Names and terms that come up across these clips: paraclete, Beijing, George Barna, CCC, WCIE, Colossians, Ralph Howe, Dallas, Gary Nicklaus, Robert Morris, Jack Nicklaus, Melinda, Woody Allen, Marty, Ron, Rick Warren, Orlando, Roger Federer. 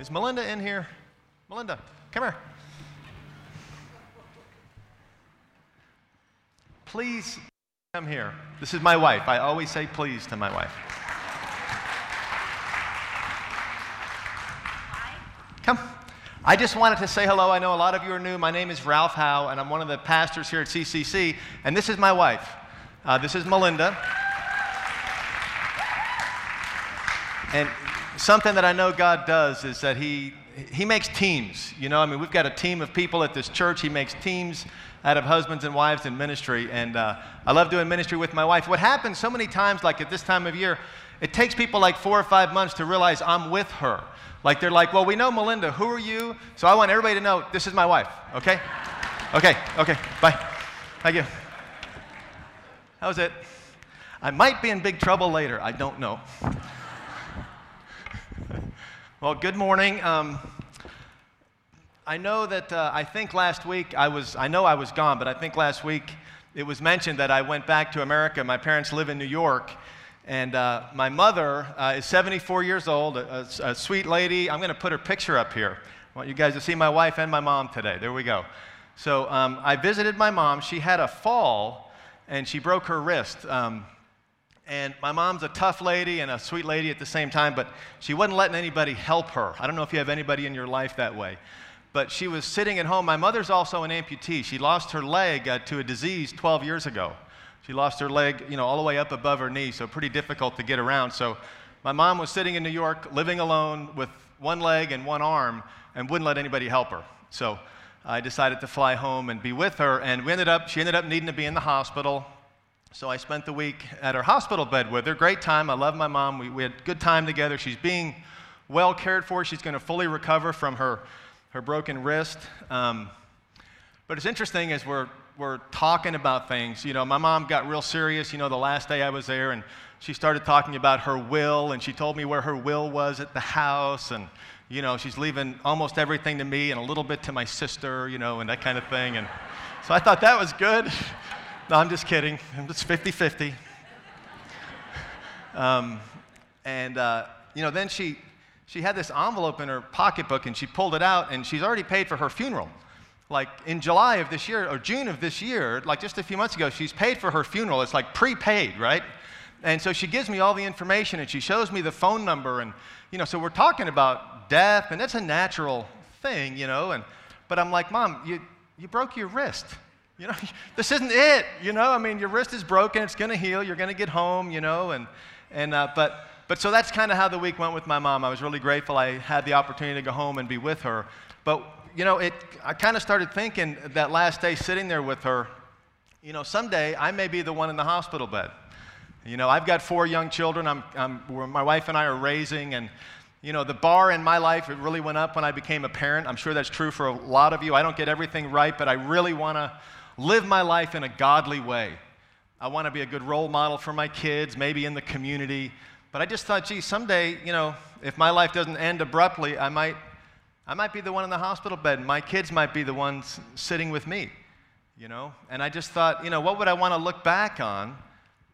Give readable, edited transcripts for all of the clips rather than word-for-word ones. Is Melinda in here? Melinda, come here. Please come here. This is my wife. I always say please to my wife. Hi. Come. I just wanted to say hello. I know a lot of you are new. My name is Ralph Howe, and I'm one of the pastors here at CCC, and this is my wife. This is Melinda. And something that I know God does is that He makes teams. You know, I mean, we've got a team of people at this church. He makes teams out of husbands and wives in ministry, and I love doing ministry with my wife. What happens so many times, like at this time of year, it takes people like 4 or 5 months to realize I'm with her. Like, they're like, well, we know Melinda. Who are you? So I want everybody to know this is my wife, okay? Okay, bye. Thank you. That was it. I might be in big trouble later. I don't know. Well, good morning. I know that I think last week I know I was gone, but I think last week it was mentioned that I went back to America. My parents live in New York, and my mother is 74 years old, a sweet lady. I'm going to put her picture up here. I want you guys to see my wife and my mom today. There we go. So I visited my mom. She had a fall, and she broke her wrist. And my mom's a tough lady and a sweet lady at the same time, but she wasn't letting anybody help her. I don't know if you have anybody in your life that way. But she was sitting at home. My mother's also an amputee. She lost her leg to a disease 12 years ago. She lost her leg, you know, all the way up above her knee, so pretty difficult to get around. So my mom was sitting in New York, living alone with one leg and one arm, and wouldn't let anybody help her. So I decided to fly home and be with her, and she ended up needing to be in the hospital. So I spent the week at her hospital bed with her. Great time. I love my mom. We had good time together. She's being well cared for. She's going to fully recover from her broken wrist. But it's interesting as we're talking about things. You know, my mom got real serious, you know, the last day I was there, and she started talking about her will, and she told me where her will was at the house, and, you know, she's leaving almost everything to me and a little bit to my sister, you know, and that kind of thing. And so I thought that was good. No, I'm just kidding. It's 50-50. You know, then she had this envelope in her pocketbook, and she pulled it out, and she's already paid for her funeral. Like, in July of this year, or June of this year, like just a few months ago, she's paid for her funeral. It's like prepaid, right? And so she gives me all the information, and she shows me the phone number, and, you know, so we're talking about death, and that's a natural thing, you know, but I'm like, Mom, you broke your wrist. You know, this isn't it, you know, I mean, your wrist is broken, it's going to heal, you're going to get home, you know, but so that's kind of how the week went with my mom. I was really grateful I had the opportunity to go home and be with her, but, you know, I kind of started thinking that last day sitting there with her, you know, someday I may be the one in the hospital bed. You know, I've got 4 young children my wife and I are raising, and, you know, the bar in my life, it really went up when I became a parent. I'm sure that's true for a lot of you. I don't get everything right, but I really want to live my life in a godly way. I want to be a good role model for my kids, maybe in the community. But I just thought, gee, someday, you know, if my life doesn't end abruptly, I might be the one in the hospital bed. My kids might be the ones sitting with me, you know. And I just thought, you know, what would I want to look back on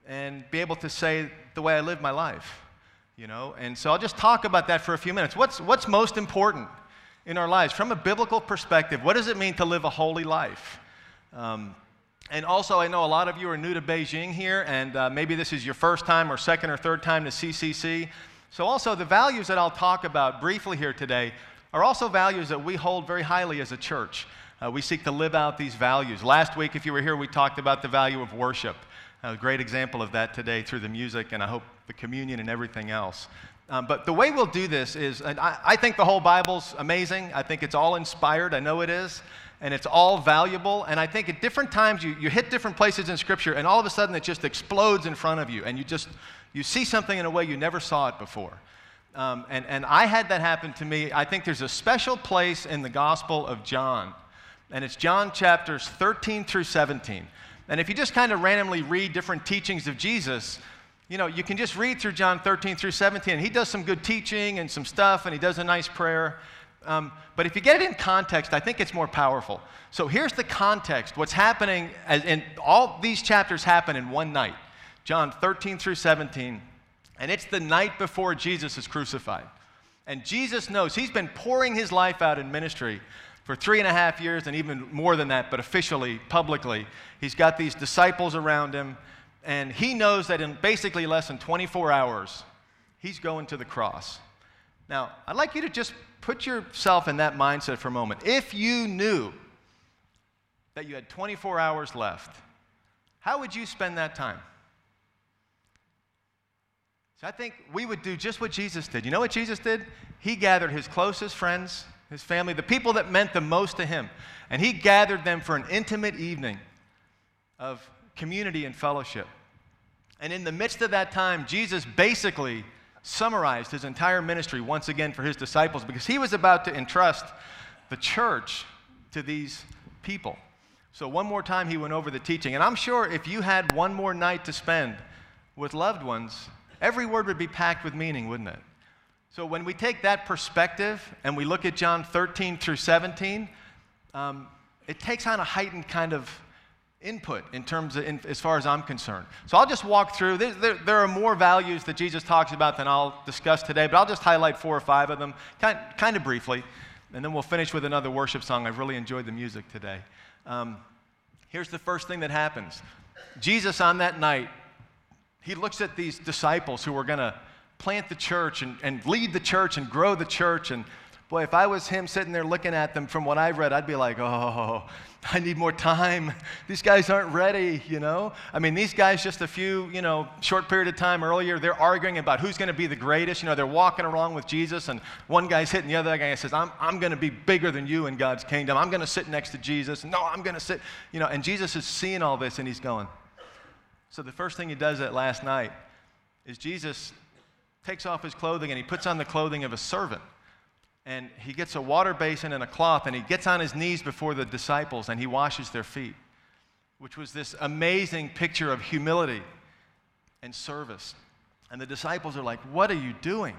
and be able to say the way I lived my life, you know. And so I'll just talk about that for a few minutes. What's most important in our lives? From a biblical perspective, what does it mean to live a holy life? And also, I know a lot of you are new to Beijing here, and maybe this is your first time or second or third time to CCC. So also, the values that I'll talk about briefly here today are also values that we hold very highly as a church. We seek to live out these values. Last week, if you were here, we talked about the value of worship. A great example of that today through the music, and I hope the communion and everything else. But the way we'll do this is, and I think the whole Bible's amazing. I think it's all inspired. I know it is. And it's all valuable, and I think at different times you hit different places in Scripture, and all of a sudden it just explodes in front of you, and you see something in a way you never saw it before. And I had that happen to me. I think there's a special place in the Gospel of John, and it's John chapters 13 through 17. And if you just kind of randomly read different teachings of Jesus, you know, you can just read through John 13 through 17, and he does some good teaching and some stuff, and he does a nice prayer. But if you get it in context, I think it's more powerful. So here's the context. What's happening, and all these chapters happen in one night, John 13 through 17, and it's the night before Jesus is crucified. And Jesus knows. He's been pouring his life out in ministry for 3.5 years and even more than that, but officially, publicly. He's got these disciples around him, and he knows that in basically less than 24 hours, he's going to the cross. Now, I'd like you to just put yourself in that mindset for a moment. If you knew that you had 24 hours left, how would you spend that time? So I think we would do just what Jesus did. You know what Jesus did? He gathered his closest friends, his family, the people that meant the most to him, and he gathered them for an intimate evening of community and fellowship. And in the midst of that time, Jesus basically summarized his entire ministry once again for his disciples, because he was about to entrust the church to these people. So one more time he went over the teaching, and I'm sure if you had one more night to spend with loved ones, every word would be packed with meaning, wouldn't it? So when we take that perspective and we look at John 13 through 17, it takes on a heightened kind of input in terms of, as far as I'm concerned. So I'll just walk through. There are more values that Jesus talks about than I'll discuss today, but I'll just highlight 4 or 5 of them, kind of briefly, and then we'll finish with another worship song. I've really enjoyed the music today. Here's the first thing that happens. Jesus on that night, he looks at these disciples who are going to plant the church and lead the church and grow the church. And boy, if I was him sitting there looking at them, from what I've read, I'd be like, oh, I need more time. These guys aren't ready, you know? I mean, these guys just a few, you know, short period of time earlier, they're arguing about who's going to be the greatest. You know, they're walking along with Jesus, and one guy's hitting the other guy and says, I'm going to be bigger than you in God's kingdom. I'm going to sit next to Jesus. No, I'm going to sit, you know, and Jesus is seeing all this, and he's going. So the first thing he does that last night is Jesus takes off his clothing and he puts on the clothing of a servant. And he gets a water basin and a cloth and he gets on his knees before the disciples and he washes their feet, which was this amazing picture of humility and service. And the disciples are like, what are you doing?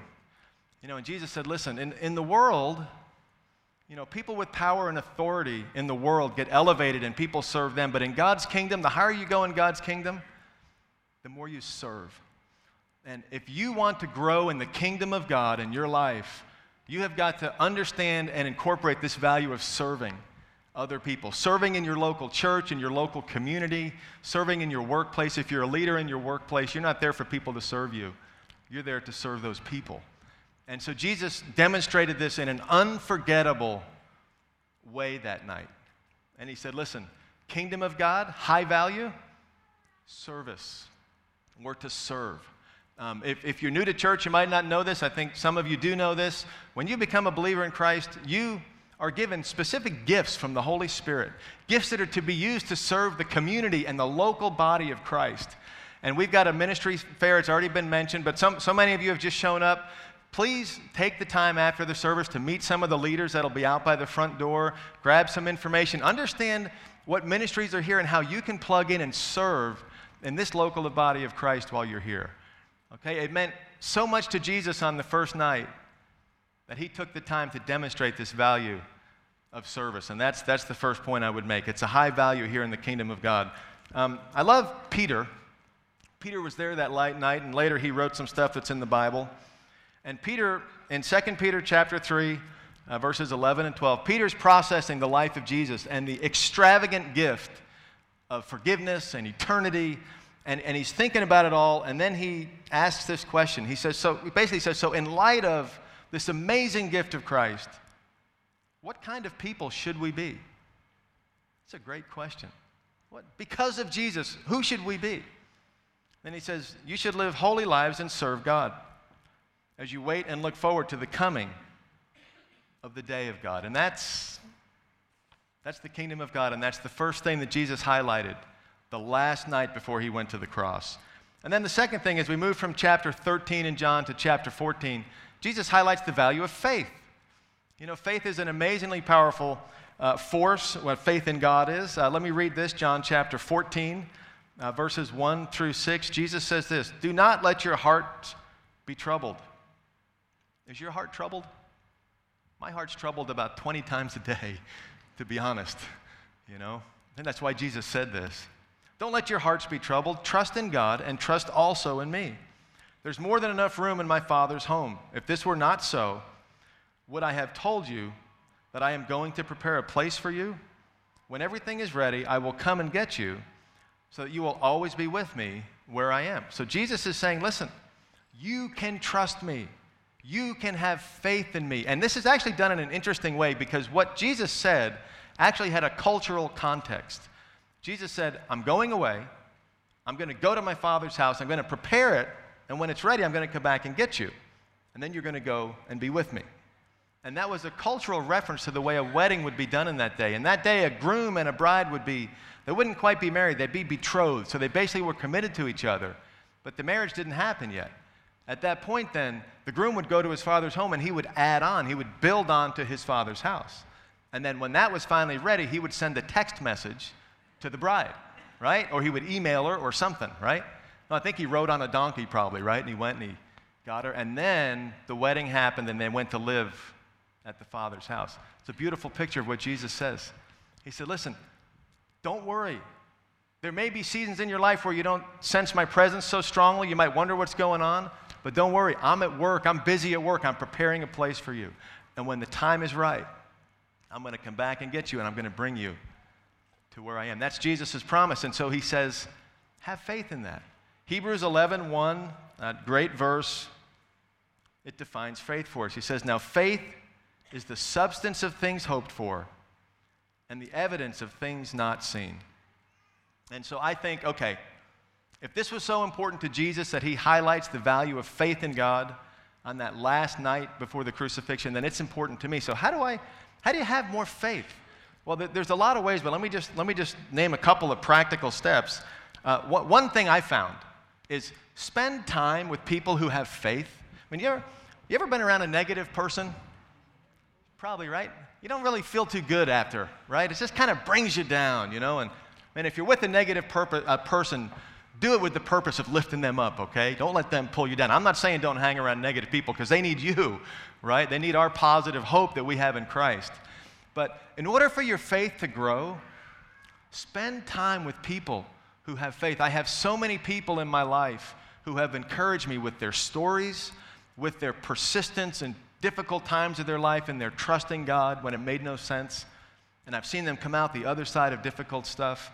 You know, and Jesus said, listen, in the world, you know, people with power and authority in the world get elevated and people serve them. But in God's kingdom, the higher you go in God's kingdom, the more you serve. And if you want to grow in the kingdom of God in your life, you have got to understand and incorporate this value of serving other people, serving in your local church, in your local community, serving in your workplace. If you're a leader in your workplace, you're not there for people to serve you. You're there to serve those people. And so Jesus demonstrated this in an unforgettable way that night. And he said, listen, kingdom of God, high value, service. We're to serve. If you're new to church, you might not know this. I think some of you do know this. When you become a believer in Christ, you are given specific gifts from the Holy Spirit, gifts that are to be used to serve the community and the local body of Christ. And we've got a ministry fair. It's already been mentioned, but so many of you have just shown up. Please take the time after the service to meet some of the leaders that'll be out by the front door, grab some information, understand what ministries are here and how you can plug in and serve in this local body of Christ while you're here. Okay, it meant so much to Jesus on the first night that he took the time to demonstrate this value of service. And that's the first point I would make. It's a high value here in the kingdom of God. I love Peter. Peter was there that light night, and later he wrote some stuff that's in the Bible. And Peter, in 2 Peter chapter 3, verses 11 and 12, Peter's processing the life of Jesus and the extravagant gift of forgiveness and eternity. And he's thinking about it all, and then he asks this question. He basically says, in light of this amazing gift of Christ, what kind of people should we be? It's a great question. Because of Jesus, who should we be? Then he says, you should live holy lives and serve God as you wait and look forward to the coming of the day of God. And that's the kingdom of God, and that's the first thing that Jesus highlighted the last night before he went to the cross. And then the second thing is we move from chapter 13 in John to chapter 14. Jesus highlights the value of faith. You know, faith is an amazingly powerful force, what faith in God is. Let me read this, John chapter 14, verses 1 through 6. Jesus says this, do not let your heart be troubled. Is your heart troubled? My heart's troubled about 20 times a day, to be honest, you know. And that's why Jesus said this. Don't let your hearts be troubled. Trust in God and trust also in me. There's more than enough room in my Father's home. If this were not so, would I have told you that I am going to prepare a place for you? When everything is ready, I will come and get you so that you will always be with me where I am." So Jesus is saying, listen, you can trust me. You can have faith in me. And this is actually done in an interesting way because what Jesus said actually had a cultural context. Jesus said, I'm going away. I'm going to go to my Father's house. I'm going to prepare it. And when it's ready, I'm going to come back and get you. And then you're going to go and be with me. And that was a cultural reference to the way a wedding would be done in that day. In that day, a groom and a bride would be, they wouldn't quite be married, they'd be betrothed. So they basically were committed to each other. But the marriage didn't happen yet. At that point then, the groom would go to his father's home and he would add on, he would build on to his father's house. And then when that was finally ready, he would send a text message to the bride, right? Or he would email her or something, right? No, I think he rode on a donkey probably, right? And he went and he got her. And then the wedding happened and they went to live at the Father's house. It's a beautiful picture of what Jesus says. He said, listen, don't worry. There may be seasons in your life where you don't sense my presence so strongly. You might wonder what's going on, but don't worry. I'm at work. I'm busy at work. I'm preparing a place for you. And when the time is right, I'm going to come back and get you, and I'm going to bring you to where I am. That's Jesus' promise. And so he says, have faith in that. Hebrews 11:1, a great verse. It defines faith for us. He says, now faith is the substance of things hoped for and the evidence of things not seen. And so I think, okay, if this was so important to Jesus that he highlights the value of faith in God on that last night before the crucifixion, then it's important to me. So how do you have more faith? Well, there's a lot of ways, but let me just name a couple of practical steps. One thing I found is spend time with people who have faith. I mean, you ever been around a negative person? Probably, right? You don't really feel too good after, right? It just kind of brings you down, you know? And if you're with a negative person, do it with the purpose of lifting them up, okay? Don't let them pull you down. I'm not saying don't hang around negative people because they need you, right? They need our positive hope that we have in Christ. But in order for your faith to grow, spend time with people who have faith. I have so many people in my life who have encouraged me with their stories, with their persistence and difficult times of their life, and they're trusting God when it made no sense. And I've seen them come out the other side of difficult stuff.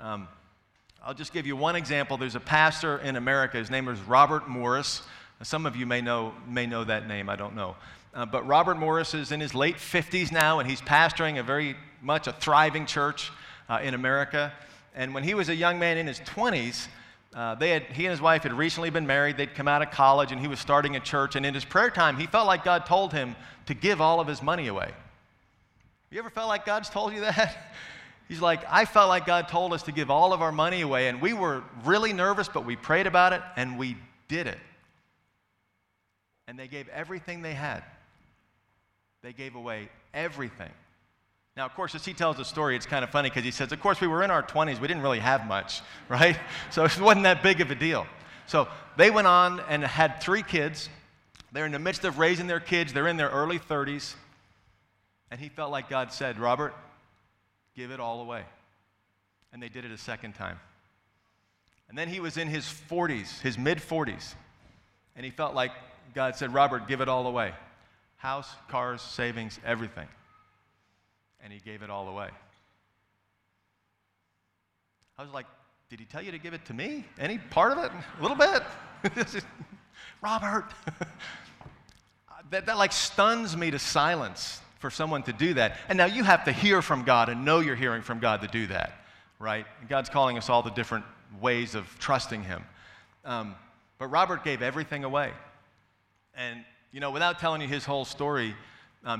I'll just give you one example. There's a pastor in America. His name is Robert Morris. Now, some of you may know that name. I don't know. But Robert Morris is in his late 50s now, and he's pastoring a very much a thriving church in America. And when he was a young man in his 20s, he and his wife had recently been married. They'd come out of college, and he was starting a church. And in his prayer time, he felt like God told him to give all of his money away. You ever felt like God's told you that? He's like, I felt like God told us to give all of our money away, and we were really nervous, but we prayed about it, and we did it. And they gave everything they had. They gave away everything. Now, of course, as he tells the story, it's kind of funny because he says, of course, we were in our 20s. We didn't really have much, right? So it wasn't that big of a deal. So they went on and had 3 kids. They're in the midst of raising their kids. They're in their early 30s. And he felt like God said, Robert, give it all away. And they did it a second time. And then he was in his 40s, his mid-40s. And he felt like God said, Robert, give it all away. House, cars, savings, everything. And he gave it all away. I was like, did he tell you to give it to me? Any part of it? A little bit? Robert. That like stuns me to silence for someone to do that. And now you have to hear from God and know you're hearing from God to do that, right? And God's calling us all the different ways of trusting him. But Robert gave everything away. And, you know, without telling you his whole story,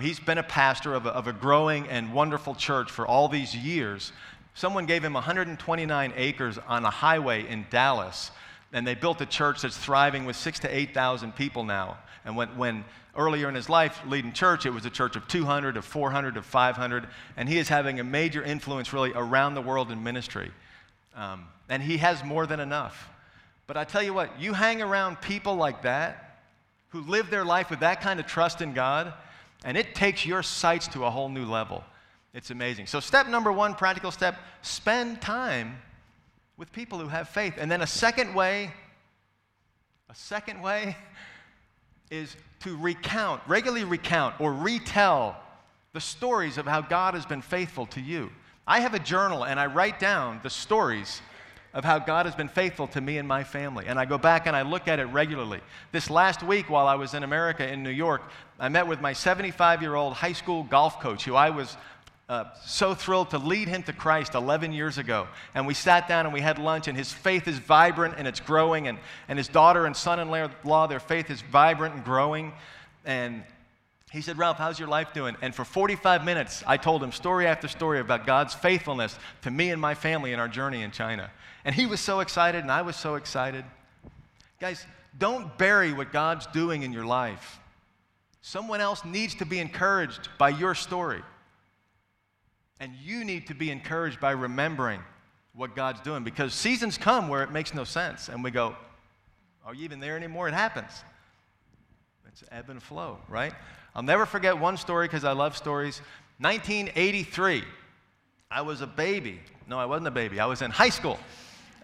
he's been a pastor of a growing and wonderful church for all these years. Someone gave him 129 acres on a highway in Dallas, and they built a church that's thriving with 6,000 to 8,000 people now. And when earlier in his life leading church, it was a church of 200, of 400, of 500, and he is having a major influence really around the world in ministry. And he has more than enough. But I tell you what, you hang around people like that who live their life with that kind of trust in God, and it takes your sights to a whole new level. It's amazing. So step number 1, practical step, spend time with people who have faith. And then a second way is to regularly recount or retell the stories of how God has been faithful to you. I have a journal, and I write down the stories of how God has been faithful to me and my family. And I go back and I look at it regularly. This last week, while I was in America, in New York, I met with my 75-year-old high school golf coach, who I was so thrilled to lead him to Christ 11 years ago. And we sat down and we had lunch, and his faith is vibrant and it's growing. And his daughter and son-in-law, their faith is vibrant and growing. And he said, "Ralph, how's your life doing?" And for 45 minutes, I told him story after story about God's faithfulness to me and my family in our journey in China. And he was so excited, and I was so excited. Guys, don't bury what God's doing in your life. Someone else needs to be encouraged by your story. And you need to be encouraged by remembering what God's doing, because seasons come where it makes no sense. And we go, "Are you even there anymore?" It happens. It's ebb and flow, right? I'll never forget one story, because I love stories. 1983, I was a baby. No, I wasn't a baby. I was in high school.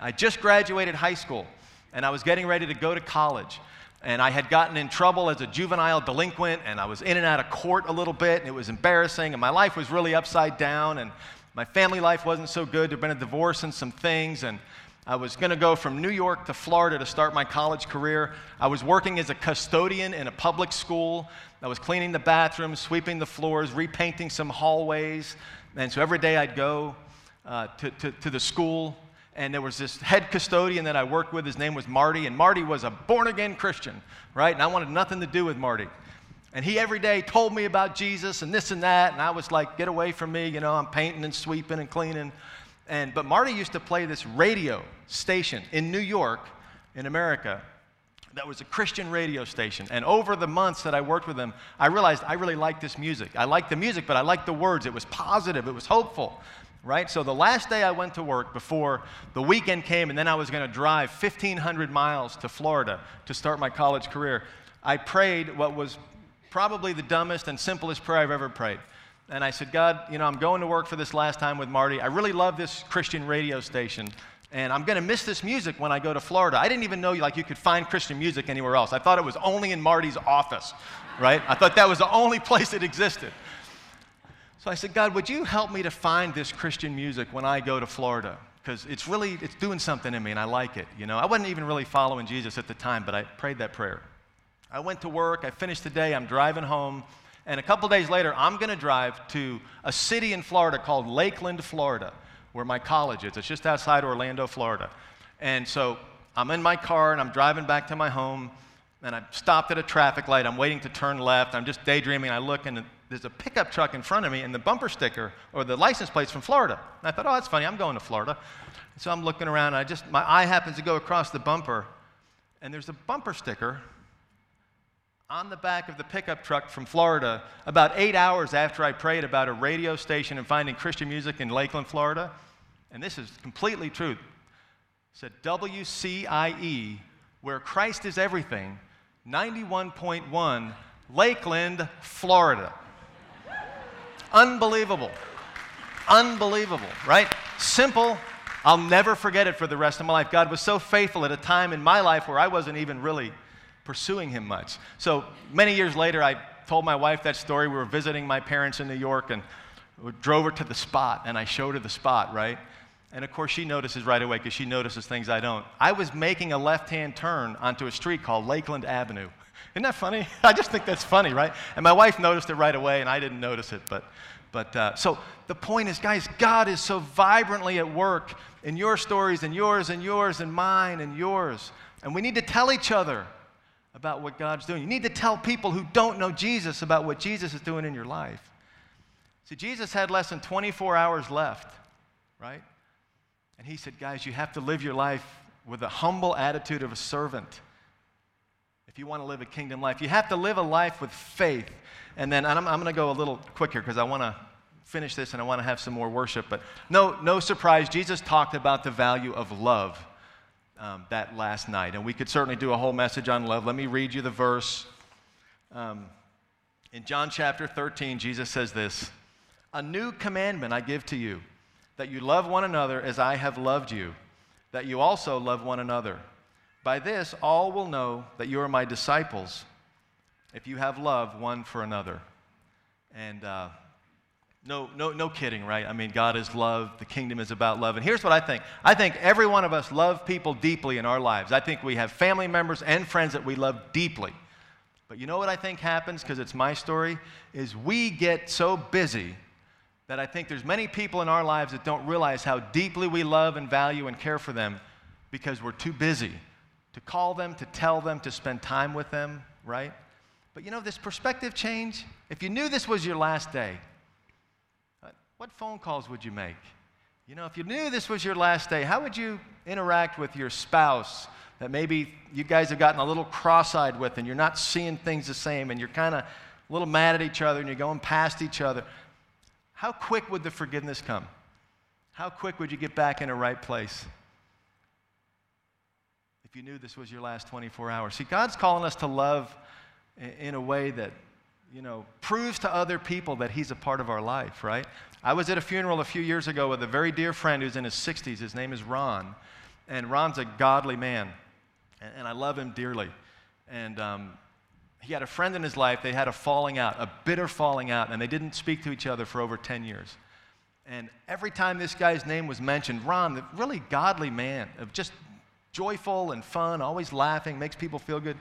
I just graduated high school, and I was getting ready to go to college. And I had gotten in trouble as a juvenile delinquent, and I was in and out of court a little bit, and it was embarrassing, and my life was really upside down, and my family life wasn't so good. There'd been a divorce and some things, and I was going to go from New York to Florida to start my college career. I was working as a custodian in a public school. I was cleaning the bathrooms, sweeping the floors, repainting some hallways. And so every day I'd go to the school, and there was this head custodian that I worked with. His name was Marty, and Marty was a born-again Christian, right? And I wanted nothing to do with Marty. And he every day told me about Jesus and this and that, and I was like, "Get away from me, you know, I'm painting and sweeping and cleaning." But Marty used to play this radio station in New York, in America, that was a Christian radio station. And over the months that I worked with him, I realized I really liked this music. I liked the music, but I liked the words. It was positive. It was hopeful, right? So the last day I went to work before the weekend came, and then I was going to drive 1,500 miles to Florida to start my college career, I prayed what was probably the dumbest and simplest prayer I've ever prayed. And I said, "God, you know, I'm going to work for this last time with Marty. I really love this Christian radio station, and I'm going to miss this music when I go to Florida." I didn't even know you could find Christian music anywhere else. I thought it was only in Marty's office, right? I thought that was the only place it existed. So I said, "God, would you help me to find this Christian music when I go to Florida? Because it's doing something in me, and I like it, you know." I wasn't even really following Jesus at the time, but I prayed that prayer. I went to work. I finished the day. I'm driving home. And a couple days later, I'm going to drive to a city in Florida called Lakeland, Florida, where my college is. It's just outside Orlando, Florida. And so I'm in my car, and I'm driving back to my home, and I stopped at a traffic light. I'm waiting to turn left. I'm just daydreaming. I look, and there's a pickup truck in front of me, and the bumper sticker or the license plate's from Florida. And I thought, "Oh, that's funny. I'm going to Florida." And so I'm looking around, and my eye happens to go across the bumper, and there's a bumper sticker on the back of the pickup truck from Florida about 8 hours after I prayed about a radio station and finding Christian music in Lakeland, Florida. And this is completely true. It said WCIE, where Christ is everything, 91.1, Lakeland, Florida. Unbelievable. Unbelievable, right? Simple. I'll never forget it for the rest of my life. God was so faithful at a time in my life where I wasn't even really pursuing him much. So many years later, I told my wife that story. We were visiting my parents in New York, and we drove her to the spot, and I showed her the spot, right? And of course, she notices right away, because she notices things I don't. I was making a left-hand turn onto a street called Lakeland Avenue. Isn't that funny? I just think that's funny, right? And my wife noticed it right away, and I didn't notice it. So the point is, guys, God is so vibrantly at work in your stories, and yours, and yours, and mine, and yours. And we need to tell each other about what God's doing. You need to tell people who don't know Jesus about what Jesus is doing in your life. See, Jesus had less than 24 hours left, right? And he said, "Guys, you have to live your life with a humble attitude of a servant if you want to live a kingdom life. You have to live a life with faith." And I'm going to go a little quicker, because I want to finish this and I want to have some more worship. But no surprise, Jesus talked about the value of love that last night. And we could certainly do a whole message on love. Let me read you the verse. In John chapter 13, Jesus says this, "A new commandment I give to you, that you love one another as I have loved you, that you also love one another. By this all will know that you are my disciples, if you have love one for another. And no kidding, right? I mean, God is love. The kingdom is about love. And here's what I think. I think every one of us love people deeply in our lives. I think we have family members and friends that we love deeply. But you know what I think happens, because it's my story, is we get so busy that I think there's many people in our lives that don't realize how deeply we love and value and care for them because we're too busy to call them, to tell them, to spend time with them, right? But you know, this perspective change, if you knew this was your last day, what phone calls would you make? You know, if you knew this was your last day, how would you interact with your spouse that maybe you guys have gotten a little cross-eyed with and you're not seeing things the same and you're kind of a little mad at each other and you're going past each other? How quick would the forgiveness come? How quick would you get back in the right place if you knew this was your last 24 hours? See, God's calling us to love in a way that, you know, proves to other people that he's a part of our life, right? I was at a funeral a few years ago with a very dear friend who's in his 60s. His name is Ron, and Ron's a godly man. And I love him dearly. And he had a friend in his life. They had a falling out, a bitter falling out, and they didn't speak to each other for over 10 years. And every time this guy's name was mentioned, Ron, the really godly man, of just joyful and fun, always laughing, makes people feel good,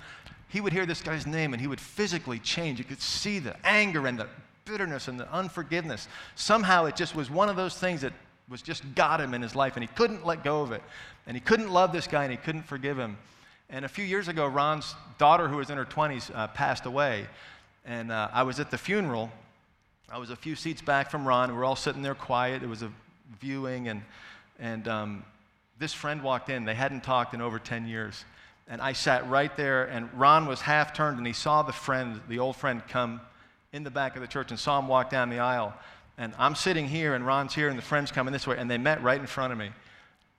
he would hear this guy's name and he would physically change. You could see the anger and the bitterness and the unforgiveness. Somehow it just was one of those things that was just got him in his life, and he couldn't let go of it. And he couldn't love this guy, and he couldn't forgive him. And a few years ago, Ron's daughter, who was in her 20s, passed away. And I was at the funeral. I was a few seats back from Ron. We were all sitting there quiet. It was a viewing, and this friend walked in. They hadn't talked in over 10 years. And I sat right there, and Ron was half turned, and he saw the friend, the old friend, come in the back of the church and saw him walk down the aisle. And I'm sitting here, and Ron's here, and the friend's coming this way, and they met right in front of me.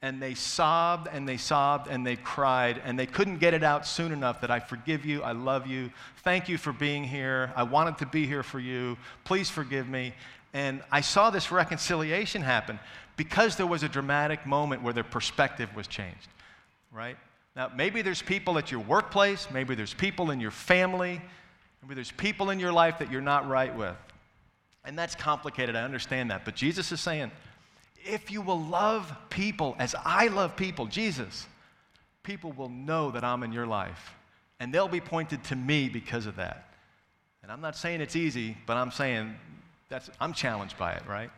And they sobbed, and they sobbed, and they cried, and they couldn't get it out soon enough that I forgive you, I love you, thank you for being here, I wanted to be here for you, please forgive me. And I saw this reconciliation happen because there was a dramatic moment where their perspective was changed, right? Now, maybe there's people at your workplace, maybe there's people in your family, maybe there's people in your life that you're not right with. And that's complicated, I understand that. But Jesus is saying, if you will love people as I love people, Jesus, people will know that I'm in your life. And they'll be pointed to me because of that. And I'm not saying it's easy, but I'm saying I'm challenged by it, right?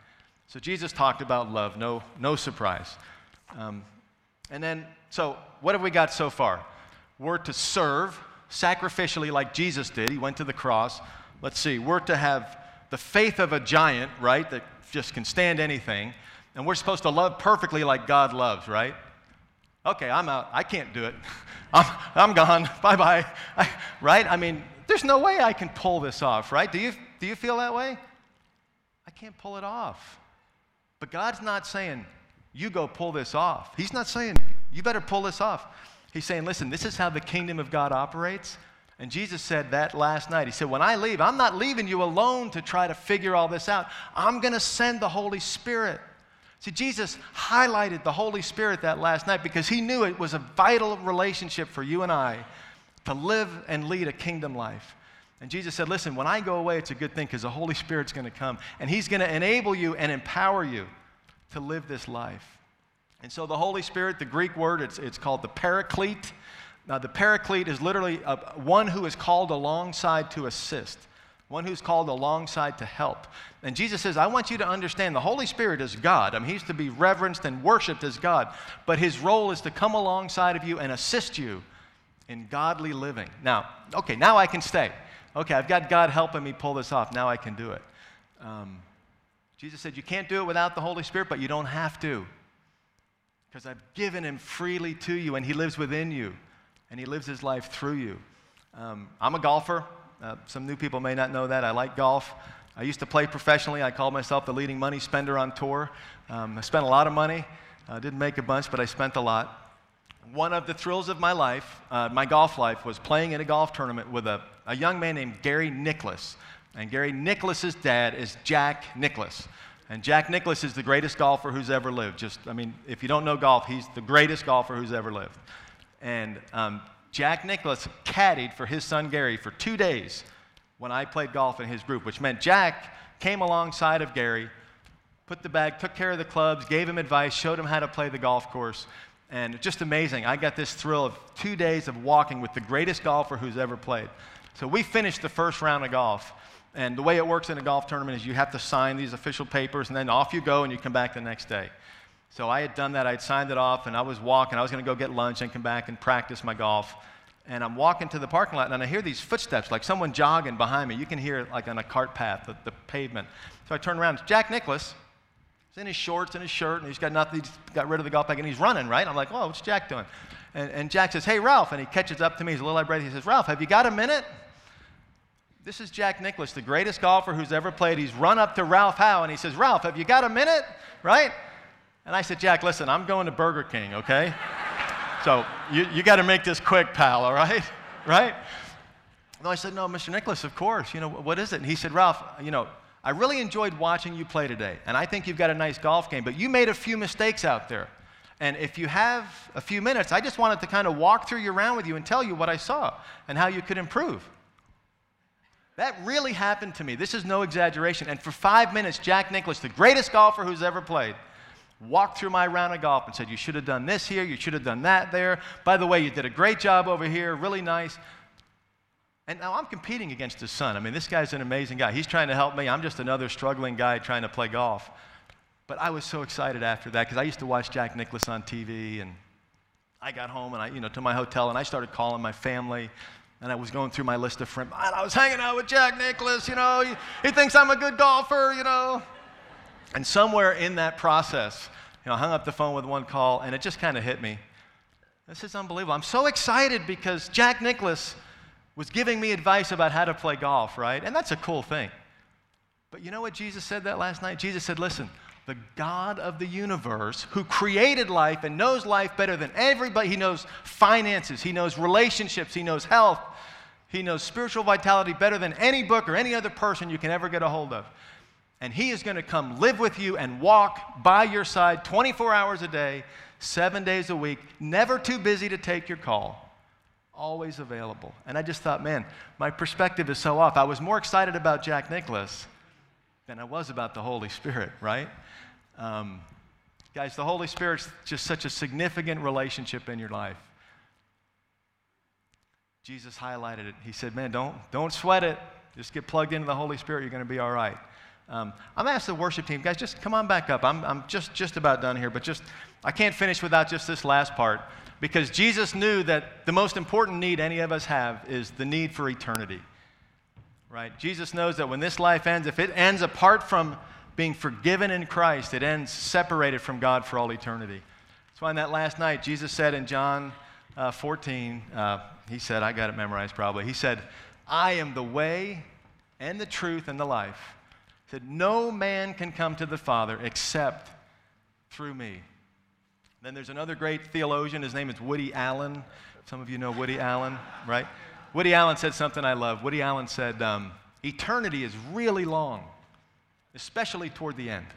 So Jesus talked about love, no surprise. So what have we got so far? We're to serve sacrificially like Jesus did. He went to the cross. Let's see. We're to have the faith of a giant, right, that just can stand anything. And we're supposed to love perfectly like God loves, right? Okay, I'm out. I can't do it. I'm gone. Bye-bye. Right? I mean, there's no way I can pull this off, right? Do you feel that way? I can't pull it off. But God's not saying, you go pull this off. He's not saying, you better pull this off. He's saying, listen, this is how the kingdom of God operates. And Jesus said that last night. He said, when I leave, I'm not leaving you alone to try to figure all this out. I'm going to send the Holy Spirit. See, Jesus highlighted the Holy Spirit that last night because he knew it was a vital relationship for you and I to live and lead a kingdom life. And Jesus said, listen, when I go away, it's a good thing because the Holy Spirit's going to come, and he's going to enable you and empower you to live this life. And so the Holy Spirit, the Greek word, it's called the paraclete. Now, the paraclete is literally one who is called alongside to assist, one who's called alongside to help. And Jesus says, I want you to understand the Holy Spirit is God. I mean, he's to be reverenced and worshiped as God, but his role is to come alongside of you and assist you in godly living. Now, okay, now I can stay. Okay, I've got God helping me pull this off. Now I can do it. Jesus said, you can't do it without the Holy Spirit, but you don't have to because I've given him freely to you, and he lives within you. And he lives his life through you. I'm a golfer. Some new people may not know that. I like golf. I used to play professionally. I called myself the leading money spender on tour. I spent a lot of money. I didn't make a bunch, but I spent a lot. One of the thrills of my life, my golf life, was playing in a golf tournament with a young man named Gary Nicklaus. And Gary Nicklaus's dad is Jack Nicklaus. And Jack Nicklaus is the greatest golfer who's ever lived. Just, I mean, if you don't know golf, he's the greatest golfer who's ever lived. And Jack Nicklaus caddied for his son Gary for 2 days when I played golf in his group, which meant Jack came alongside of Gary, put the bag, took care of the clubs, gave him advice, showed him how to play the golf course, and just amazing. I got this thrill of 2 days of walking with the greatest golfer who's ever played. So we finished the first round of golf, and the way it works in a golf tournament is you have to sign these official papers, and then off you go, and you come back the next day. So I had done that, I'd signed it off, and I was walking, I was gonna go get lunch and come back and practice my golf. And I'm walking to the parking lot, and I hear these footsteps, like someone jogging behind me. You can hear it like on a cart path, the pavement. So I turn around, it's Jack Nicklaus. He's in his shorts and his shirt, and he's got nothing, he's got rid of the golf bag, and he's running, right? I'm like, oh, what's Jack doing? And Jack says, hey, Ralph, and he catches up to me, he's a little out of breath, he says, Ralph, have you got a minute? This is Jack Nicklaus, the greatest golfer who's ever played. He's run up to Ralph Howe, and he says, Ralph, have you got a minute, right? And I said, Jack, listen, I'm going to Burger King, okay? So you got to make this quick, pal, all right? Right? No, I said, no, Mr. Nicklaus, of course. You know, what is it? And he said, Ralph, you know, I really enjoyed watching you play today, and I think you've got a nice golf game, but you made a few mistakes out there. And if you have a few minutes, I just wanted to kind of walk through your round with you and tell you what I saw and how you could improve. That really happened to me. This is no exaggeration. And for 5 minutes, Jack Nicklaus, the greatest golfer who's ever played, walked through my round of golf and said, you should have done this here, you should have done that there. By the way, you did a great job over here, really nice. And now I'm competing against his son. I mean, this guy's an amazing guy. He's trying to help me. I'm just another struggling guy trying to play golf. But I was so excited after that because I used to watch Jack Nicklaus on TV, and I got home and I, you know, to my hotel, and I started calling my family, and I was going through my list of friends. I was hanging out with Jack Nicklaus, you know, he thinks I'm a good golfer, you know. And somewhere in that process, you know, I hung up the phone with one call, and it just kind of hit me. This is unbelievable. I'm so excited because Jack Nicklaus was giving me advice about how to play golf, right? And that's a cool thing. But you know what Jesus said that last night? Jesus said, listen, the God of the universe who created life and knows life better than everybody, he knows finances, he knows relationships, he knows health, he knows spiritual vitality better than any book or any other person you can ever get a hold of. And he is going to come live with you and walk by your side 24 hours a day, 7 days a week, never too busy to take your call, always available. And I just thought, man, my perspective is so off. I was more excited about Jack Nicklaus than I was about the Holy Spirit, right? Guys, the Holy Spirit's just such a significant relationship in your life. Jesus highlighted it. He said, man, don't sweat it. Just get plugged into the Holy Spirit. You're going to be all right. I'm going to ask the worship team, guys, just come on back up. I'm just about done here, but I can't finish without just this last part, because Jesus knew that the most important need any of us have is the need for eternity, right? Jesus knows that when this life ends, if it ends apart from being forgiven in Christ, it ends separated from God for all eternity. That's why on that last night, Jesus said in John 14, he said, I got it memorized probably, he said, I am the way and the truth and the life. That no man can come to the Father except through me. Then there's another great theologian. His name is Woody Allen. Some of you know Woody Allen, right? Woody Allen said something I love. Woody Allen said, eternity is really long, especially toward the end,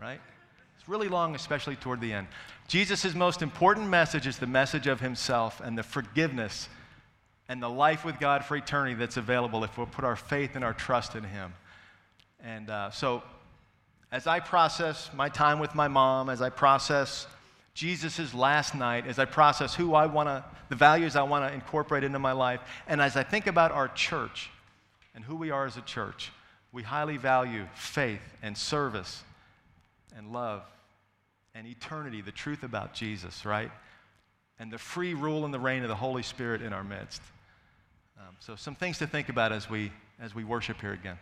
right? It's really long, especially toward the end. Jesus' most important message is the message of himself and the forgiveness and the life with God for eternity that's available if we'll put our faith and our trust in him. And so as I process my time with my mom, as I process Jesus' last night, as I process who I want to, the values I want to incorporate into my life, and as I think about our church and who we are as a church, we highly value faith and service and love and eternity, the truth about Jesus, right? And the free rule and the reign of the Holy Spirit in our midst. So some things to think about as we worship here again.